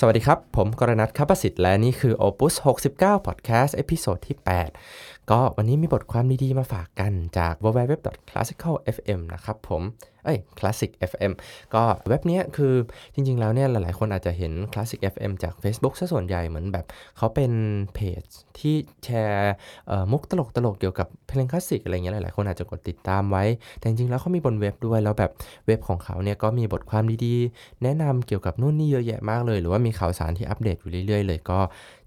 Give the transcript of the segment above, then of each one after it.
สวัสดีครับผมกรณัฐ คัปปสิทธิ์และนี่คือ Opus 69 Podcast เอพิโซดที่8ก็วันนี้มีบทความดีๆมาฝากกันจาก www.classicalfm นะครับผมClassic FM ก็เว็บนี้คือจริงๆแล้วเนี่ยหลายๆคนอาจจะเห็น Classic FM จาก Facebook ซะส่วนใหญ่เหมือนแบบเขาเป็นเพจที่แชร์มุกตลกๆเกี่ยวกับเพลงคลาสสิกอะไรเงี้ยหลายๆคนอาจจะกดติดตามไว้แต่จริงๆแล้วเขามีบนเว็บด้วยแล้วแบบเว็บของเขาเนี่ยก็มีบทความดีๆแนะนำเกี่ยวกับนู่นนี่เยอะแยะมากเลยหรือว่ามีข่าวสารที่อัปเดตอยู่เรื่อยๆเลยก็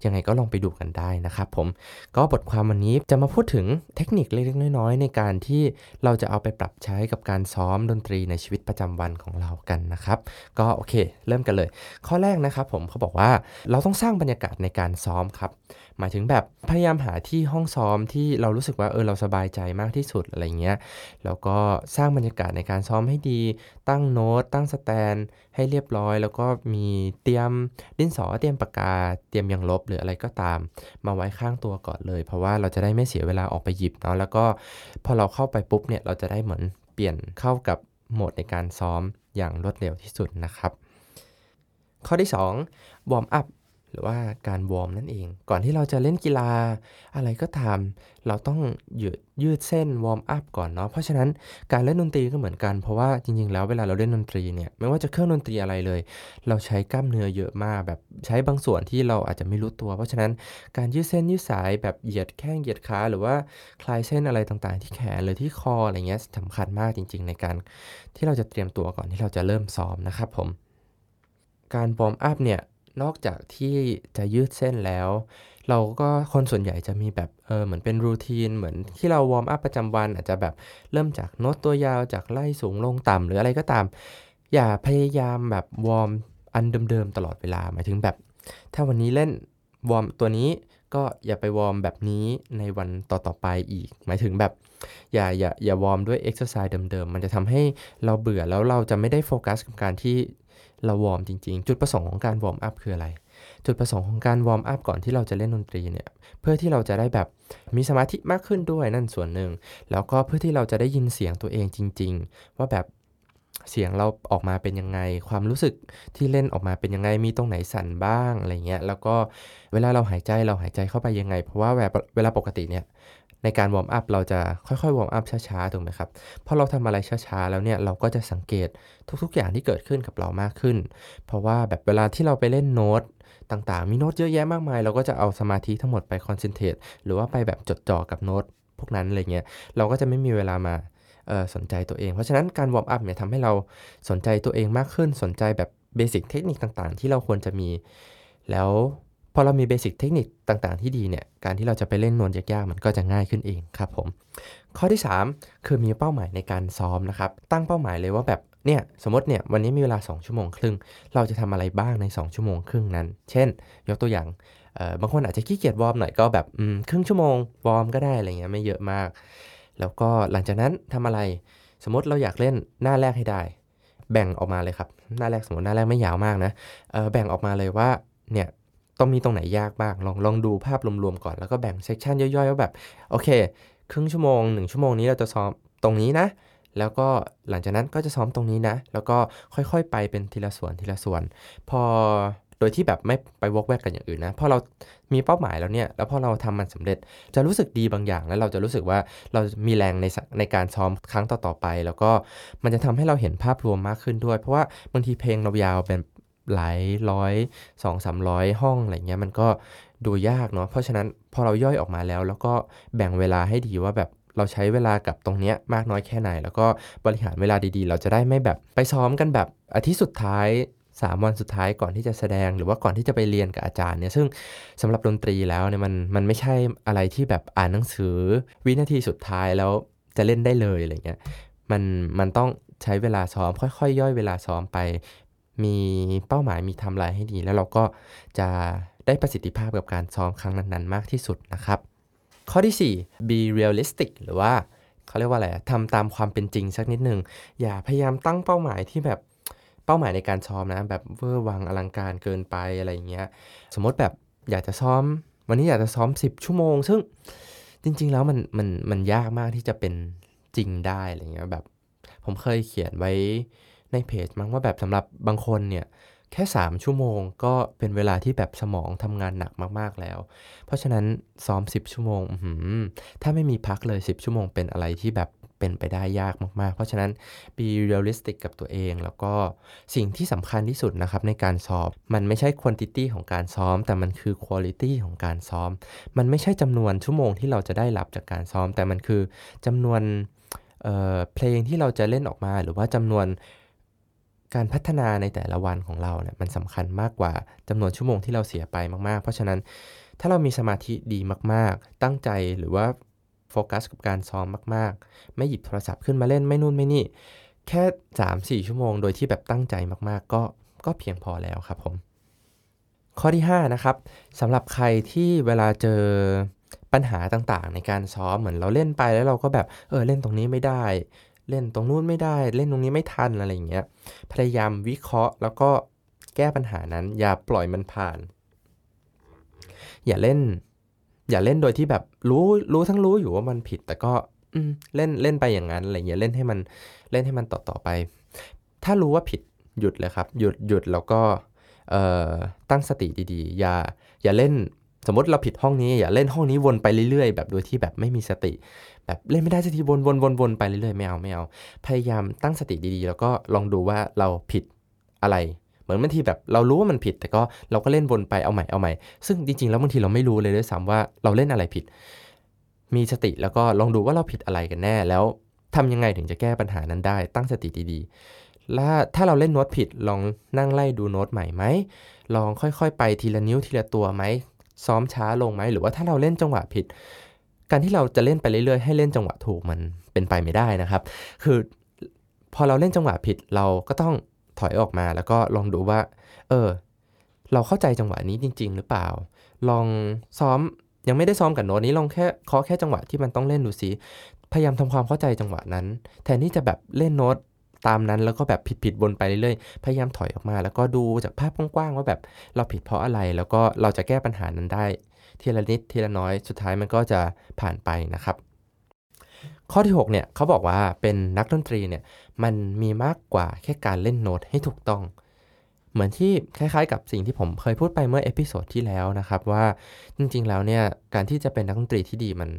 ยังไงก็ลองไปดูกันได้นะครับผมก็บทความวันนี้จะมาพูดถึงเทคนิคเล็กๆน้อยๆในการที่เราจะเอาไปปรับใช้กับการซ้อมดนตรีในชีวิตประจำวันของเรากันนะครับก็โอเคเริ่มกันเลยข้อแรกนะครับผมเขาบอกว่าเราต้องสร้างบรรยากาศในการซ้อมครับหมายถึงแบบพยายามหาที่ห้องซ้อมที่เรารู้สึกว่าเราสบายใจมากที่สุดอะไรเงี้ยแล้วก็สร้างบรรยากาศในการซ้อมให้ดีตั้งโน้ตตั้งสแตนให้เรียบร้อยแล้วก็มีเตรียมดินสอเตรียมปากกาเตรียมยางลบหรืออะไรก็ตามมาไว้ข้างตัวก่อนเลยเพราะว่าเราจะได้ไม่เสียเวลาออกไปหยิบเนาะแล้วก็พอเราเข้าไปปุ๊บเนี่ยเราจะได้เหมือนเปลี่ยนเข้ากับโหมดในการซ้อมอย่างรวดเร็วที่สุดนะครับข้อที่2วอร์มอัพหรือว่าการวอร์มนั่นเองก่อนที่เราจะเล่นกีฬาอะไรก็ตามเราต้องยืดเส้นวอร์มอัพก่อนเนาะเพราะฉะนั้นการเล่นดนตรีก็เหมือนกันเพราะว่าจริงๆแล้วเวลาเราเล่นดนตรีเนี่ยไม่ว่าจะเครื่องดนตรีอะไรเลยเราใช้กล้ามเนื้อเยอะมากแบบใช้บางส่วนที่เราอาจจะไม่รู้ตัวเพราะฉะนั้นการยืดเส้นยืดสายแบบเหยียดแข้งเหยียดขาหรือว่าคลายเส้นอะไรต่างๆที่แขนหรือที่คออะไรเงี้ยสำคัญมากจริงๆในการที่เราจะเตรียมตัวก่อนที่เราจะเริ่มซ้อมนะครับผมการวอร์มอัพเนี่ยนอกจากที่จะยืดเส้นแล้วเราก็คนส่วนใหญ่จะมีแบบเหมือนเป็นรูทีนเหมือนที่เราวอร์มอัพประจำวันอาจจะแบบเริ่มจากโน้ตตัวยาวจากไล่สูงลงต่ำหรืออะไรก็ตามอย่าพยายามแบบวอร์มอันเดิมๆตลอดเวลาหมายถึงแบบถ้าวันนี้เล่นวอร์มตัวนี้ก็อย่าไปวอร์มแบบนี้ในวันต่อๆไปอีกหมายถึงแบบอย่าวอร์มด้วยเอ็กซ์เซอร์ไซส์เดิมๆมันจะทำให้เราเบื่อแล้วเราจะไม่ได้โฟกัสกับการที่เราวอร์มจริงๆจุดประสงค์ของการวอร์มอัพคืออะไรจุดประสงค์ของการวอร์มอัพก่อนที่เราจะเล่นดนตรีเนี่ยเพื่อที่เราจะได้แบบมีสมาธิมากขึ้นด้วยนั่นส่วนหนึ่งแล้วก็เพื่อที่เราจะได้ยินเสียงตัวเองจริงๆว่าแบบเสียงเราออกมาเป็นยังไงความรู้สึกที่เล่นออกมาเป็นยังไงมีตรงไหนสั่นบ้างอะไรเงี้ยแล้วก็เวลาเราหายใจเข้าไปยังไงเพราะว่าแบบเวลาปกติเนี่ยในการวอร์มอัพเราจะค่อยๆวอร์มอัพช้าๆถูกไหมครับพอเราทำอะไรช้าๆแล้วเนี่ยเราก็จะสังเกตทุกๆอย่างที่เกิดขึ้นกับเรามากขึ้นเพราะว่าแบบเวลาที่เราไปเล่นโน้ตต่างๆมีโน้ตเยอะแยะมากมายเราก็จะเอาสมาธิทั้งหมดไปคอนเซนเทรตหรือว่าไปแบบจดจ่อกับโน้ตพวกนั้นอะไรเงี้ยเราก็จะไม่มีเวลามาสนใจตัวเองเพราะฉะนั้นการวอร์มอัพเนี่ยทำให้เราสนใจตัวเองมากขึ้นสนใจแบบเบสิกเทคนิคต่างๆที่เราควรจะมีแล้วพอเรามีเบสิกเทคนิคต่างๆที่ดีเนี่ยการที่เราจะไปเล่นโน้ตยากๆมันก็จะง่ายขึ้นเองครับผมข้อที่3คือมีเป้าหมายในการซ้อมนะครับตั้งเป้าหมายเลยว่าแบบเนี่ยสมมติเนี่ยวันนี้มีเวลา2ชั่วโมงครึ่งเราจะทำอะไรบ้างใน2ชั่วโมงครึ่งนั้นเช่นยกตัวอย่างบางคนอาจจะขี้เกียจวอร์มหน่อยก็แบบครึ่งชั่วโมงวอร์มก็ได้อะไรเงี้ยไม่เยอะมากแล้วก็หลังจากนั้นทำอะไรสมมติเราอยากเล่นหน้าแรกให้ได้แบ่งออกมาเลยครับหน้าแรกสมมติหน้าแรกไม่ยาวมากนะแบ่งออกมาเลยว่าเนี่ยต้องมีตรงไหนยากบ้างลองดูภาพรวมๆก่อนแล้วก็แบ่งเซกชันย่อยๆว่าแบบโอเคครึ่งชั่วโมง1ชั่วโมงนี้เราจะซ้อมตรงนี้นะแล้วก็หลังจากนั้นก็จะซ้อมตรงนี้นะแล้วก็ค่อยๆไปเป็นทีละส่วนพอโดยที่แบบไม่ไปวอกแวกกันอย่างอื่นนะพอเรามีเป้าหมายแล้วเนี่ยแล้วพอเราทำมันสำเร็จจะรู้สึกดีบางอย่างแล้วเราจะรู้สึกว่าเรามีแรงในการซ้อมครั้งต่อๆไปแล้วก็มันจะทำให้เราเห็นภาพรวมมากขึ้นด้วยเพราะว่าบางทีเพลงเรายาวเป็นหลายร้อย 200-300 ห้องอะไรเงี้ยมันก็ดูยากเนาะเพราะฉะนั้นพอเราย่อยออกมาแล้วก็แบ่งเวลาให้ดีว่าแบบเราใช้เวลากับตรงเนี้ยมากน้อยแค่ไหนแล้วก็บริหารเวลาดีๆเราจะได้ไม่แบบไปซ้อมกันแบบอาทิตย์สุดท้าย3วันสุดท้ายก่อนที่จะแสดงหรือว่าก่อนที่จะไปเรียนกับอาจารย์เนี่ยซึ่งสำหรับดนตรีแล้วเนี่ยมันไม่ใช่อะไรที่แบบอ่านหนังสือวินาทีสุดท้ายแล้วจะเล่นได้เลยอะไรเงี้ยมันต้องใช้เวลาซ้อมค่อยๆย่อยเวลาซ้อมไปมีเป้าหมายมีไทม์ไลน์ให้ดีแล้วเราก็จะได้ประสิทธิภาพกับการซ้อมครั้งนั้นๆมากที่สุดนะครับข้อที่4 be realistic หรือว่าเขาเรียกว่าอะไรทำตามความเป็นจริงสักนิดนึงอย่าพยายามตั้งเป้าหมายที่แบบเป้าหมายในการซ้อมนะแบบเวอร์วังอลังการเกินไปอะไรอย่างเงี้ยสมมติแบบอยากจะซ้อมวันนี้อยากจะซ้อม10ชั่วโมงซึ่งจริงๆแล้วมันยากมากที่จะเป็นจริงได้อะไรเงี้ยแบบผมเคยเขียนไว้ในเพจมั้งว่าแบบสำหรับบางคนเนี่ย แค่3ชั่วโมงก็เป็นเวลาที่แบบสมองทำงานหนักมากๆแล้วเพราะฉะนั้นซ้อม10ชั่วโมงถ้าไม่มีพักเลย10ชั่วโมงเป็นอะไรที่แบบเป็นไปได้ยากมากๆเพราะฉะนั้น be realistic กับตัวเองแล้วก็สิ่งที่สำคัญที่สุดนะครับในการซ้อมมันไม่ใช่ quantity ของการซ้อมแต่มันคือ quality ของการซ้อมมันไม่ใช่จำนวนชั่วโมงที่เราจะได้รับจากการซ้อมแต่มันคือจำนวนเพลงที่เราจะเล่นออกมาหรือว่าจำนวนการพัฒนาในแต่ละวันของเราเนี่ยมันสำคัญมากกว่าจำนวนชั่วโมงที่เราเสียไปมากๆเพราะฉะนั้นถ้าเรามีสมาธิดีมากๆตั้งใจหรือว่าโฟกัสกับการซ้อมมากๆไม่หยิบโทรศัพท์ขึ้นมาเล่นไม่นู่นไม่นี่แค่ 3-4 ชั่วโมงโดยที่แบบตั้งใจมากๆก็เพียงพอแล้วครับผมข้อที่5นะครับสำหรับใครที่เวลาเจอปัญหาต่างๆในการซ้อมเหมือนเราเล่นไปแล้วเราก็แบบเล่นตรงนี้ไม่ได้เล่นตรงนู้นไม่ได้เล่นตรงนี้ไม่ทันอะไรอย่างเงี้ยพยายามวิเคราะห์แล้วก็แก้ปัญหานั้นอย่าปล่อยมันผ่านอย่าเล่นโดยที่แบบรู้ทั้งรู้อยู่ว่ามันผิดแต่ก็เล่นไปอย่างนั้นอะไรเงี้ยเล่นให้มันต่อไปถ้ารู้ว่าผิดหยุดเลยครับหยุดแล้วก็ตั้งสติดีๆอย่าเล่นสมมติเราผิดห้องนี้อย่าเล่นห้องนี้วนไปเรื่อยๆแบบโดยที่แบบไม่มีสติแบบเล่นไม่ได้สักทีวนไปเรื่อยๆไม่เอาพยายามตั้งสติดีๆแล้วก็ลองดูว่าเราผิดอะไรเหมือนบางทีแบบเรารู้ว่ามันผิดแต่ก็เราก็เล่นวนไปเอาใหม่ซึ่งจริงๆแล้วบางทีเราไม่รู้เลยด้วยซ้ำว่าเราเล่นอะไรผิดมีสติแล้วก็ลองดูว่าเราผิดอะไรกันแน่แล้วทำยังไงถึงจะแก้ปัญหานั้นได้ตั้งสติดีๆและถ้าเราเล่นโน้ตผิดลองนั่งไล่ดูโน้ตใหม่ไหมลองค่อยๆไปทีละนิ้วทีละตัวไหมซ้อมช้าลงไหมหรือว่าถ้าเราเล่นจังหวะผิดการที่เราจะเล่นไปเรื่อยๆให้เล่นจังหวะถูกมันเป็นไปไม่ได้นะครับคือพอเราเล่นจังหวะผิดเราก็ต้องถอยออกมาแล้วก็ลองดูว่าเราเข้าใจจังหวะนี้จริงๆหรือเปล่าลองซ้อมยังไม่ได้ซ้อมกับโน้ตนี้ลองแค่จังหวะที่มันต้องเล่นดูสิพยายามทำความเข้าใจจังหวะนั้นแทนที่จะแบบเล่นโน้ตตามนั้นแล้วก็แบบผิดวนไปเรื่อยๆพยายามถอยออกมาแล้วก็ดูจากภาพกว้างๆว่าแบบเราผิดเพราะอะไรแล้วก็เราจะแก้ปัญหานั้นได้ทีละนิดทีละน้อยสุดท้ายมันก็จะผ่านไปนะครับข้อที่6เนี่ยเขาบอกว่าเป็นนักดนตรีเนี่ยมันมีมากกว่าแค่การเล่นโน้ตให้ถูกต้องเหมือนที่คล้ายๆกับสิ่งที่ผมเคยพูดไปเมื่อเอพิโซดที่แล้วนะครับว่าจริงๆแล้วเนี่ยการที่จะเป็นนักดนตรีที่ดีมัน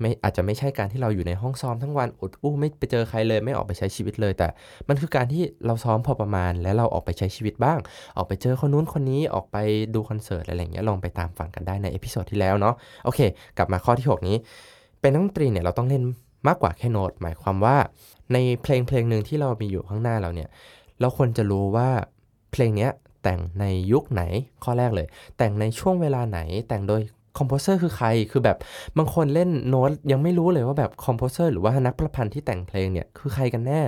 ไม่อาจจะไม่ใช่การที่เราอยู่ในห้องซ้อมทั้งวันอดอู้ไม่ไปเจอใครเลยไม่ออกไปใช้ชีวิตเลยแต่มันคือการที่เราซ้อมพอประมาณแล้วเราออกไปใช้ชีวิตบ้างออกไปเจอคนนู้นคนนี้ออกไปดูคอนเสิร์ตอะไรอย่างเงี้ยลองไปตามฟังกันได้ในเอพิโซดที่แล้วเนาะโอเคกลับมาข้อที่6นี้เป็นนักดนตรีเนี่ยเราต้องเล่นมากกว่าแค่โน้ตหมายความว่าในเพลงนึงที่เรามีอยู่ข้างหน้าเราเนี่ยเราควรจะรู้ว่าเพลงนี้แต่งในยุคไหนข้อแรกเลยแต่งในช่วงเวลาไหนแต่งโดยคอมโพเซอร์คือใครคือแบบบางคนเล่นโน้ตยังไม่รู้เลยว่าแบบคอมโพเซอร์หรือว่านักประพันธ์ที่แต่งเพลงเนี่ยคือใครกันแน่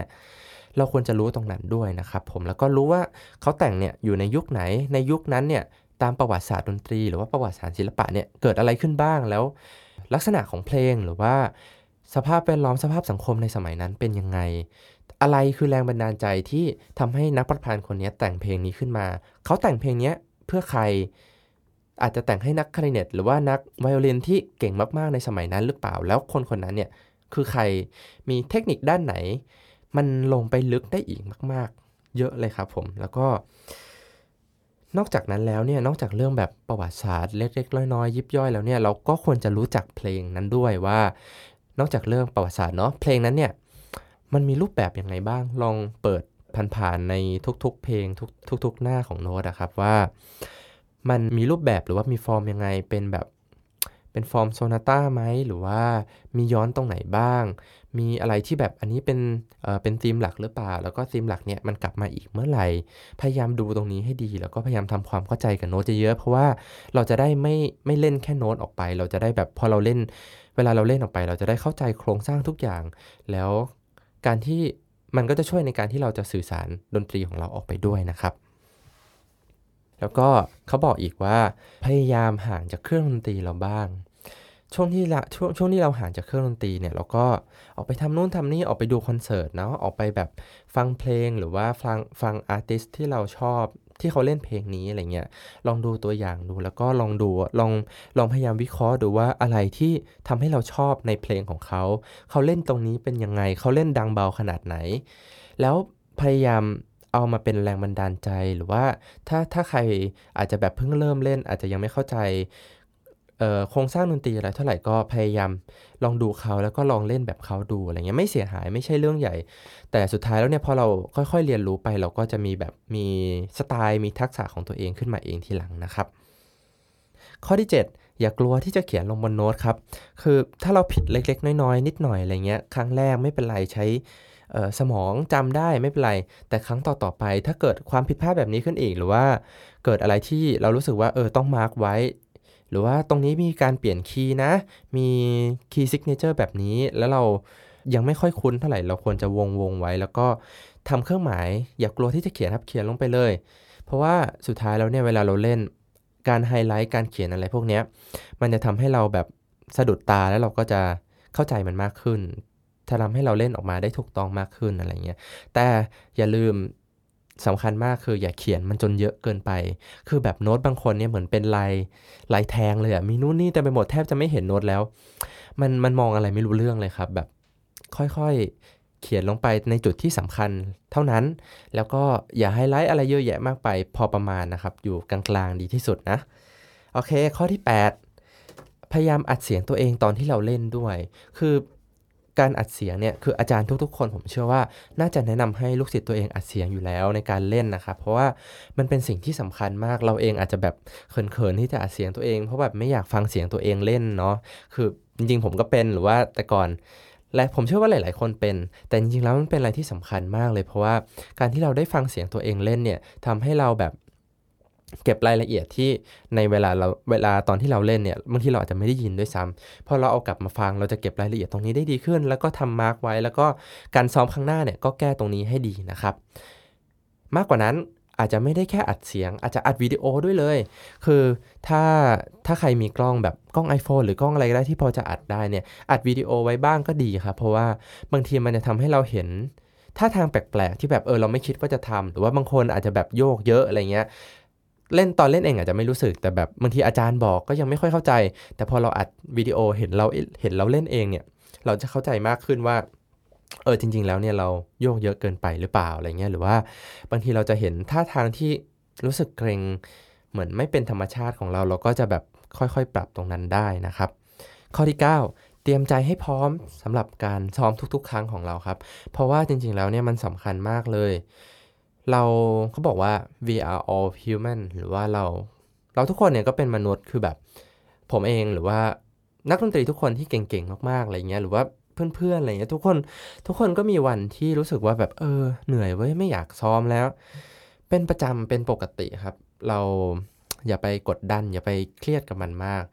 เราควรจะรู้ตรงนั้นด้วยนะครับผมแล้วก็รู้ว่าเขาแต่งเนี่ยอยู่ในยุคไหนในยุคนั้นเนี่ยตามประวัติศาสตร์ดนตรีหรือว่าประวัติศาสตร์ศิลปะเนี่ยเกิดอะไรขึ้นบ้างแล้วลักษณะของเพลงหรือว่าสภาพแวดล้อมสภาพสังคมในสมัยนั้นเป็นยังไงอะไรคือแรงบันดาลใจที่ทำให้นักประพันธ์คนนี้แต่งเพลงนี้ขึ้นมาเขาแต่งเพลงนี้เพื่อใครอาจจะแต่งให้นักคลาริเนตหรือว่านักไวโอลินที่เก่งมากๆในสมัยนั้นหรือเปล่าแล้วคนนั้นเนี่ยคือใครมีเทคนิคด้านไหนมันลงไปลึกได้อีกมากๆเยอะเลยครับผมแล้วก็นอกจากนั้นแล้วเนี่ยนอกจากเรื่องแบบประวัติศาสตร์เล็กๆน้อยๆยิบย่อยแล้วเนี่ยเราก็ควรจะรู้จักเพลงนั้นด้วยว่านอกจากเรื่องประวัติศาสตร์เนาะเพลงนั้นเนี่ยมันมีรูปแบบยังไงบ้างลองเปิดผ่านๆในทุกๆเพลงทุกๆหน้าของโน้ตนะครับว่ามันมีรูปแบบหรือว่ามีฟอร์มยังไงเป็นแบบเป็นฟอร์มโซนาต้าไหมหรือว่ามีย้อนตรงไหนบ้างมีอะไรที่แบบอันนี้เป็นธีมหลักหรือเปล่าแล้วก็ธีมหลักเนี่ยมันกลับมาอีกเมื่อไหร่พยายามดูตรงนี้ให้ดีแล้วก็พยายามทำความเข้าใจกับโน้ตเยอะๆเพราะว่าเราจะได้ไม่เล่นแค่โน้ตออกไปเราจะได้แบบพอเราเล่นเวลาเราเล่นออกไปเราจะได้เข้าใจโครงสร้างทุกอย่างแล้วการที่มันก็จะช่วยในการที่เราจะสื่อสารดนตรีของเราออกไปด้วยนะครับแล้วก็เขาบอกอีกว่าพยายามห่างจากเครื่องดนตรีเราบ้างช่วงที่เราห่างจากเครื่องดนตรีเนี่ยเราก็ออกไปทำนู่นทำนี่ออกไปดูคอนเสิร์ตเนาะออกไปแบบฟังเพลงหรือว่าฟังอาร์ติสต์ที่เราชอบที่เขาเล่นเพลงนี้อะไรเงี้ยลองดูตัวอย่างดูแล้วก็ลองพยายามวิเคราะห์ดูว่าอะไรที่ทำให้เราชอบในเพลงของเขาเล่นตรงนี้เป็นยังไงเขาเล่นดังเบาขนาดไหนแล้วพยายาม เอามาเป็นแรงบันดาลใจหรือว่าถ้าใครอาจจะแบบเพิ่งเริ่มเล่นอาจจะยังไม่เข้าใจโครงสร้างดนตรีอะไรเท่าไหร่ก็พยายามลองดูเขาแล้วก็ลองเล่นแบบเขาดูอะไรเงี้ยไม่เสียหายไม่ใช่เรื่องใหญ่แต่สุดท้ายแล้วเนี่ยพอเราค่อยๆเรียนรู้ไปเราก็จะมีแบบมีสไตล์มีทักษะของตัวเองขึ้นมาเองทีหลังนะครับข้อที่7อย่ากลัวที่จะเขียนลงบนโน้ตครับคือถ้าเราผิดเล็กๆน้อยๆนิดหน่อยอะไรเงี้ยครั้งแรกไม่เป็นไรใช้สมองจำได้ไม่เป็นไรแต่ครั้งต่อๆไปถ้าเกิดความผิดพลาดแบบนี้ขึ้นอีกหรือว่าเกิดอะไรที่เรารู้สึกว่าต้องมาร์คไว้หรือว่าตรงนี้มีการเปลี่ยนคีย์นะมีคีย์ซิกเนเจอร์แบบนี้แล้วเรายังไม่ค่อยคุ้นเท่าไหร่เราควรจะวงไว้แล้วก็ทำเครื่องหมายอย่ากลัวที่จะเขียนครับเขียนลงไปเลยเพราะว่าสุดท้ายแล้วเนี่ยเวลาเราเล่นการไฮไลท์การเขียนอะไรพวกนี้มันจะทำให้เราแบบสะดุดตาแล้วเราก็จะเข้าใจมันมากขึ้นจะทำให้เราเล่นออกมาได้ถูกต้องมากขึ้นอะไรเงี้ยแต่อย่าลืมสำคัญมากคืออย่าเขียนมันจนเยอะเกินไปคือแบบโน้ตบางคนเนี่ยเหมือนเป็นลายแทงเลยอ่ะมีนู่นนี่แต่ไปหมดแทบจะไม่เห็นโน้ตแล้วมันมองอะไรไม่รู้เรื่องเลยครับแบบค่อยๆเขียนลงไปในจุดที่สำคัญเท่านั้นแล้วก็อย่าไฮไลท์อะไรเยอะแยะมากไปพอประมาณนะครับอยู่กลางๆดีที่สุดนะโอเคข้อที่8พยายามอัดเสียงตัวเองตอนที่เราเล่นด้วยคือการอัดเสียงเนี่ยคืออาจารย์ทุกๆคนผมเชื่อว่าน่าจะแนะนำให้ลูกศิษย์ตัวเองอัดเสียงอยู่แล้วในการเล่นนะครับเพราะว่ามันเป็นสิ่งที่สำคัญมากเราเองอาจจะแบบเขินๆที่จะอัดเสียงตัวเองเพราะแบบไม่อยากฟังเสียงตัวเองเล่นเนาะคือจริงๆผมก็เป็นหรือว่าแต่ก่อนและผมเชื่อว่าหลายๆคนเป็นแต่จริงๆแล้วมันเป็นอะไรที่สำคัญมากเลยเพราะว่าการที่เราได้ฟังเสียงตัวเองเล่นเนี่ยทำให้เราแบบเก็บรายละเอียดที่ในเวลาตอนที่เราเล่นเนี่ยบางทีเราอาจจะไม่ได้ยินด้วยซ้ำพอเราเอากลับมาฟังเราจะเก็บรายละเอียดตรงนี้ได้ดีขึ้นแล้วก็ทำมาร์คไว้แล้วก็การซ้อมข้างหน้าเนี่ยก็แก้ตรงนี้ให้ดีนะครับมากกว่านั้นอาจจะไม่ได้แค่อัดเสียงอาจจะอัดวิดีโอด้วยเลยคือถ้าใครมีกล้องแบบกล้อง iPhone หรือกล้องอะไรก็ได้ที่พอจะอัดได้เนี่ยอัดวิดีโอไว้บ้างก็ดีครับเพราะว่าบางทีมันจะทำให้เราเห็นท่าทางแปลกๆที่แบบเราไม่คิดว่าจะทำหรือว่าบางคนอาจจะแบบโยกเยอะอะไรเงี้ยเล่นตอนเล่นเองอาจจะไม่รู้สึกแต่แบบบางทีอาจารย์บอกก็ยังไม่ค่อยเข้าใจแต่พอเราอัดวิดีโอเห็นเราเล่นเองเนี่ยเราจะเข้าใจมากขึ้นว่าจริงๆแล้วเนี่ยเราโยกเยอะเกินไปหรือเปล่าอะไรเงี้ยหรือว่าบางทีเราจะเห็นท่าทางที่รู้สึกเกรงเหมือนไม่เป็นธรรมชาติของเราก็จะแบบค่อยๆปรับตรงนั้นได้นะครับข้อที่9เตรียมใจให้พร้อมสำหรับการซ้อมทุกๆครั้งของเราครับเพราะว่าจริงๆแล้วเนี่ยมันสำคัญมากเลยเขาบอกว่า we are all human หรือว่าเราทุกคนเนี่ยก็เป็นมนุษย์คือแบบผมเองหรือว่านักดนตรีทุกคนที่เก่งๆมากๆอะไรเงี้ยหรือว่าเพื่อนๆอะไรเงี้ยทุกคนก็มีวันที่รู้สึกว่าแบบเหนื่อยเว้ยไม่อยากซ้อมแล้วเป็นประจำเป็นปกติครับเราอย่าไปกดดันอย่าไปเครียดกับมันมาก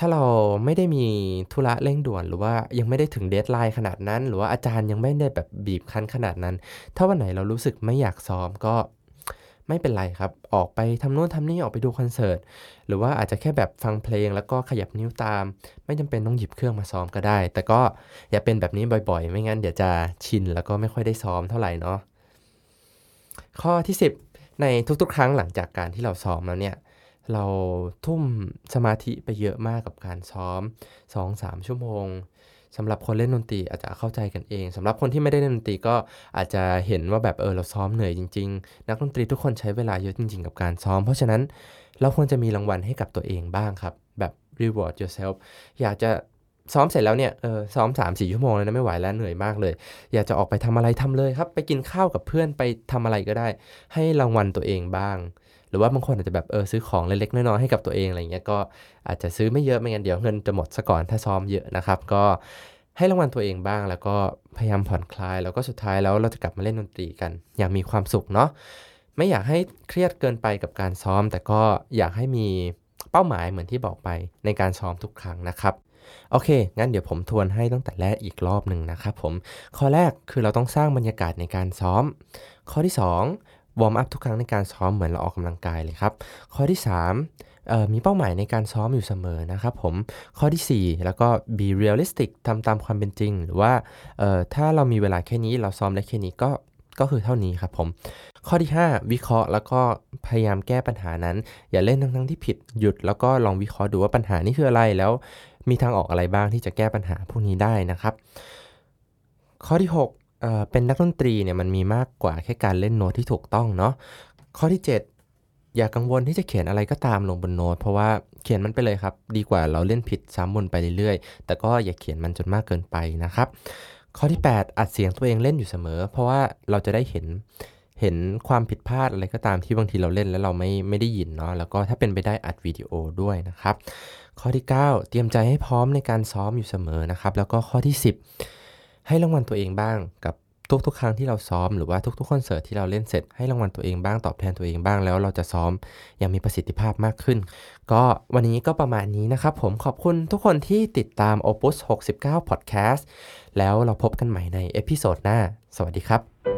ถ้าเราไม่ได้มีธุระเร่งด่วนหรือว่ายังไม่ได้ถึงเดดไลน์ขนาดนั้นหรือว่าอาจารย์ยังไม่ได้แบบบีบคั้นขนาดนั้นถ้าวันไหนเรารู้สึกไม่อยากซ้อมก็ไม่เป็นไรครับออกไปทำโน่นทำนี่ออกไปดูคอนเสิร์ตหรือว่าอาจจะแค่แบบฟังเพลงแล้วก็ขยับนิ้วตามไม่จำเป็นต้องหยิบเครื่องมาซ้อมก็ได้แต่ก็อย่าเป็นแบบนี้บ่อยๆไม่งั้นเดี๋ยวจะชินแล้วก็ไม่ค่อยได้ซ้อมเท่าไหร่เนาะข้อที่10ในทุกๆครั้งหลังจากการที่เราซ้อมแล้วเนี่ยเราทุ่มสมาธิไปเยอะมากกับการซ้อม 2-3 ชั่วโมงสำหรับคนเล่นดนตรีอาจจะเข้าใจกันเองสำหรับคนที่ไม่ได้เล่นดนตรีก็อาจจะเห็นว่าแบบเราซ้อมเหนื่อยจริงๆนักดนตรีทุกคนใช้เวลาเยอะจริงๆกับการซ้อมเพราะฉะนั้นเราควรจะมีรางวัลให้กับตัวเองบ้างครับแบบ reward yourself อยากจะซ้อมเสร็จแล้วเนี่ยซ้อม 3-4 ชั่วโมงแล้วนะไม่ไหวแล้วเหนื่อยมากเลยอยากจะออกไปทำอะไรทำเลยครับไปกินข้าวกับเพื่อนไปทำอะไรก็ได้ให้รางวัลตัวเองบ้างหรือว่าบางคนอาจจะแบบซื้อของเล็กๆน้อยๆให้กับตัวเองอะไรเงี้ยก็อาจจะซื้อไม่เยอะไม่งั้นเดี๋ยวเงินจะหมดซะก่อนถ้าซ้อมเยอะนะครับก็ให้รางวัลตัวเองบ้างแล้วก็พยายามผ่อนคลายแล้วก็สุดท้ายแล้วเราจะกลับมาเล่นดนตรีกันอย่างมีความสุขเนาะไม่อยากให้เครียดเกินไปกับการซ้อมแต่ก็อยากให้มีเป้าหมายเหมือนที่บอกไปในการซ้อมทุกครั้งนะครับโอเคงั้นเดี๋ยวผมทวนให้ตั้งแต่แรกอีกรอบหนึ่งนะครับผมข้อแรกคือเราต้องสร้างบรรยากาศในการซ้อมข้อที่2วอร์มอัพทุกครั้งในการซ้อมเหมือนเราออกกำลังกายเลยครับข้อที่3มีเป้าหมายในการซ้อมอยู่เสมอนะครับผมข้อที่4แล้วก็ be realistic ทำตามความเป็นจริงหรือว่าถ้าเรามีเวลาแค่นี้เราซ้อมได้แค่นี้ก็คือเท่านี้ครับผมข้อที่5วิเคราะห์แล้วก็พยายามแก้ปัญหานั้นอย่าเล่นทั้งที่ผิดหยุดแล้วก็ลองวิเคราะห์ดูว่าปัญหานี้คืออะไรแล้วมีทางออกอะไรบ้างที่จะแก้ปัญหาพวกนี้ได้นะครับข้อที่6 เป็นนักดนตรีเนี่ยมันมีมากกว่าแค่การเล่นโน้ตที่ถูกต้องเนาะข้อที่7อย่ากังวลที่จะเขียนอะไรก็ตามลงบนโน้ตเพราะว่าเขียนมันไปเลยครับดีกว่าเราเล่นผิดซ้ำวนไปเรื่อยๆแต่ก็อย่าเขียนมันจนมากเกินไปนะครับข้อที่8อัดเสียงตัวเองเล่นอยู่เสมอเพราะว่าเราจะได้เห็นความผิดพลาดอะไรก็ตามที่บางทีเราเล่นแล้วเราไม่ได้ยินเนาะแล้วก็ถ้าเป็นไปได้อัดวิดีโอด้วยนะครับข้อที่9เตรียมใจให้พร้อมในการซ้อมอยู่เสมอนะครับแล้วก็ข้อที่10ให้รางวัลตัวเองบ้างกับทุกๆครั้งที่เราซ้อมหรือว่าทุกๆคอนเสิร์ตที่เราเล่นเสร็จให้รางวัลตัวเองบ้างตอบแทนตัวเองบ้างแล้วเราจะซ้อมอย่างมีประสิทธิภาพมากขึ้นก็วันนี้ก็ประมาณนี้นะครับผมขอบคุณทุกคนที่ติดตาม Opus 69 Podcast แล้วเราพบกันใหม่ในเอพิโซดหน้าสวัสดีครับ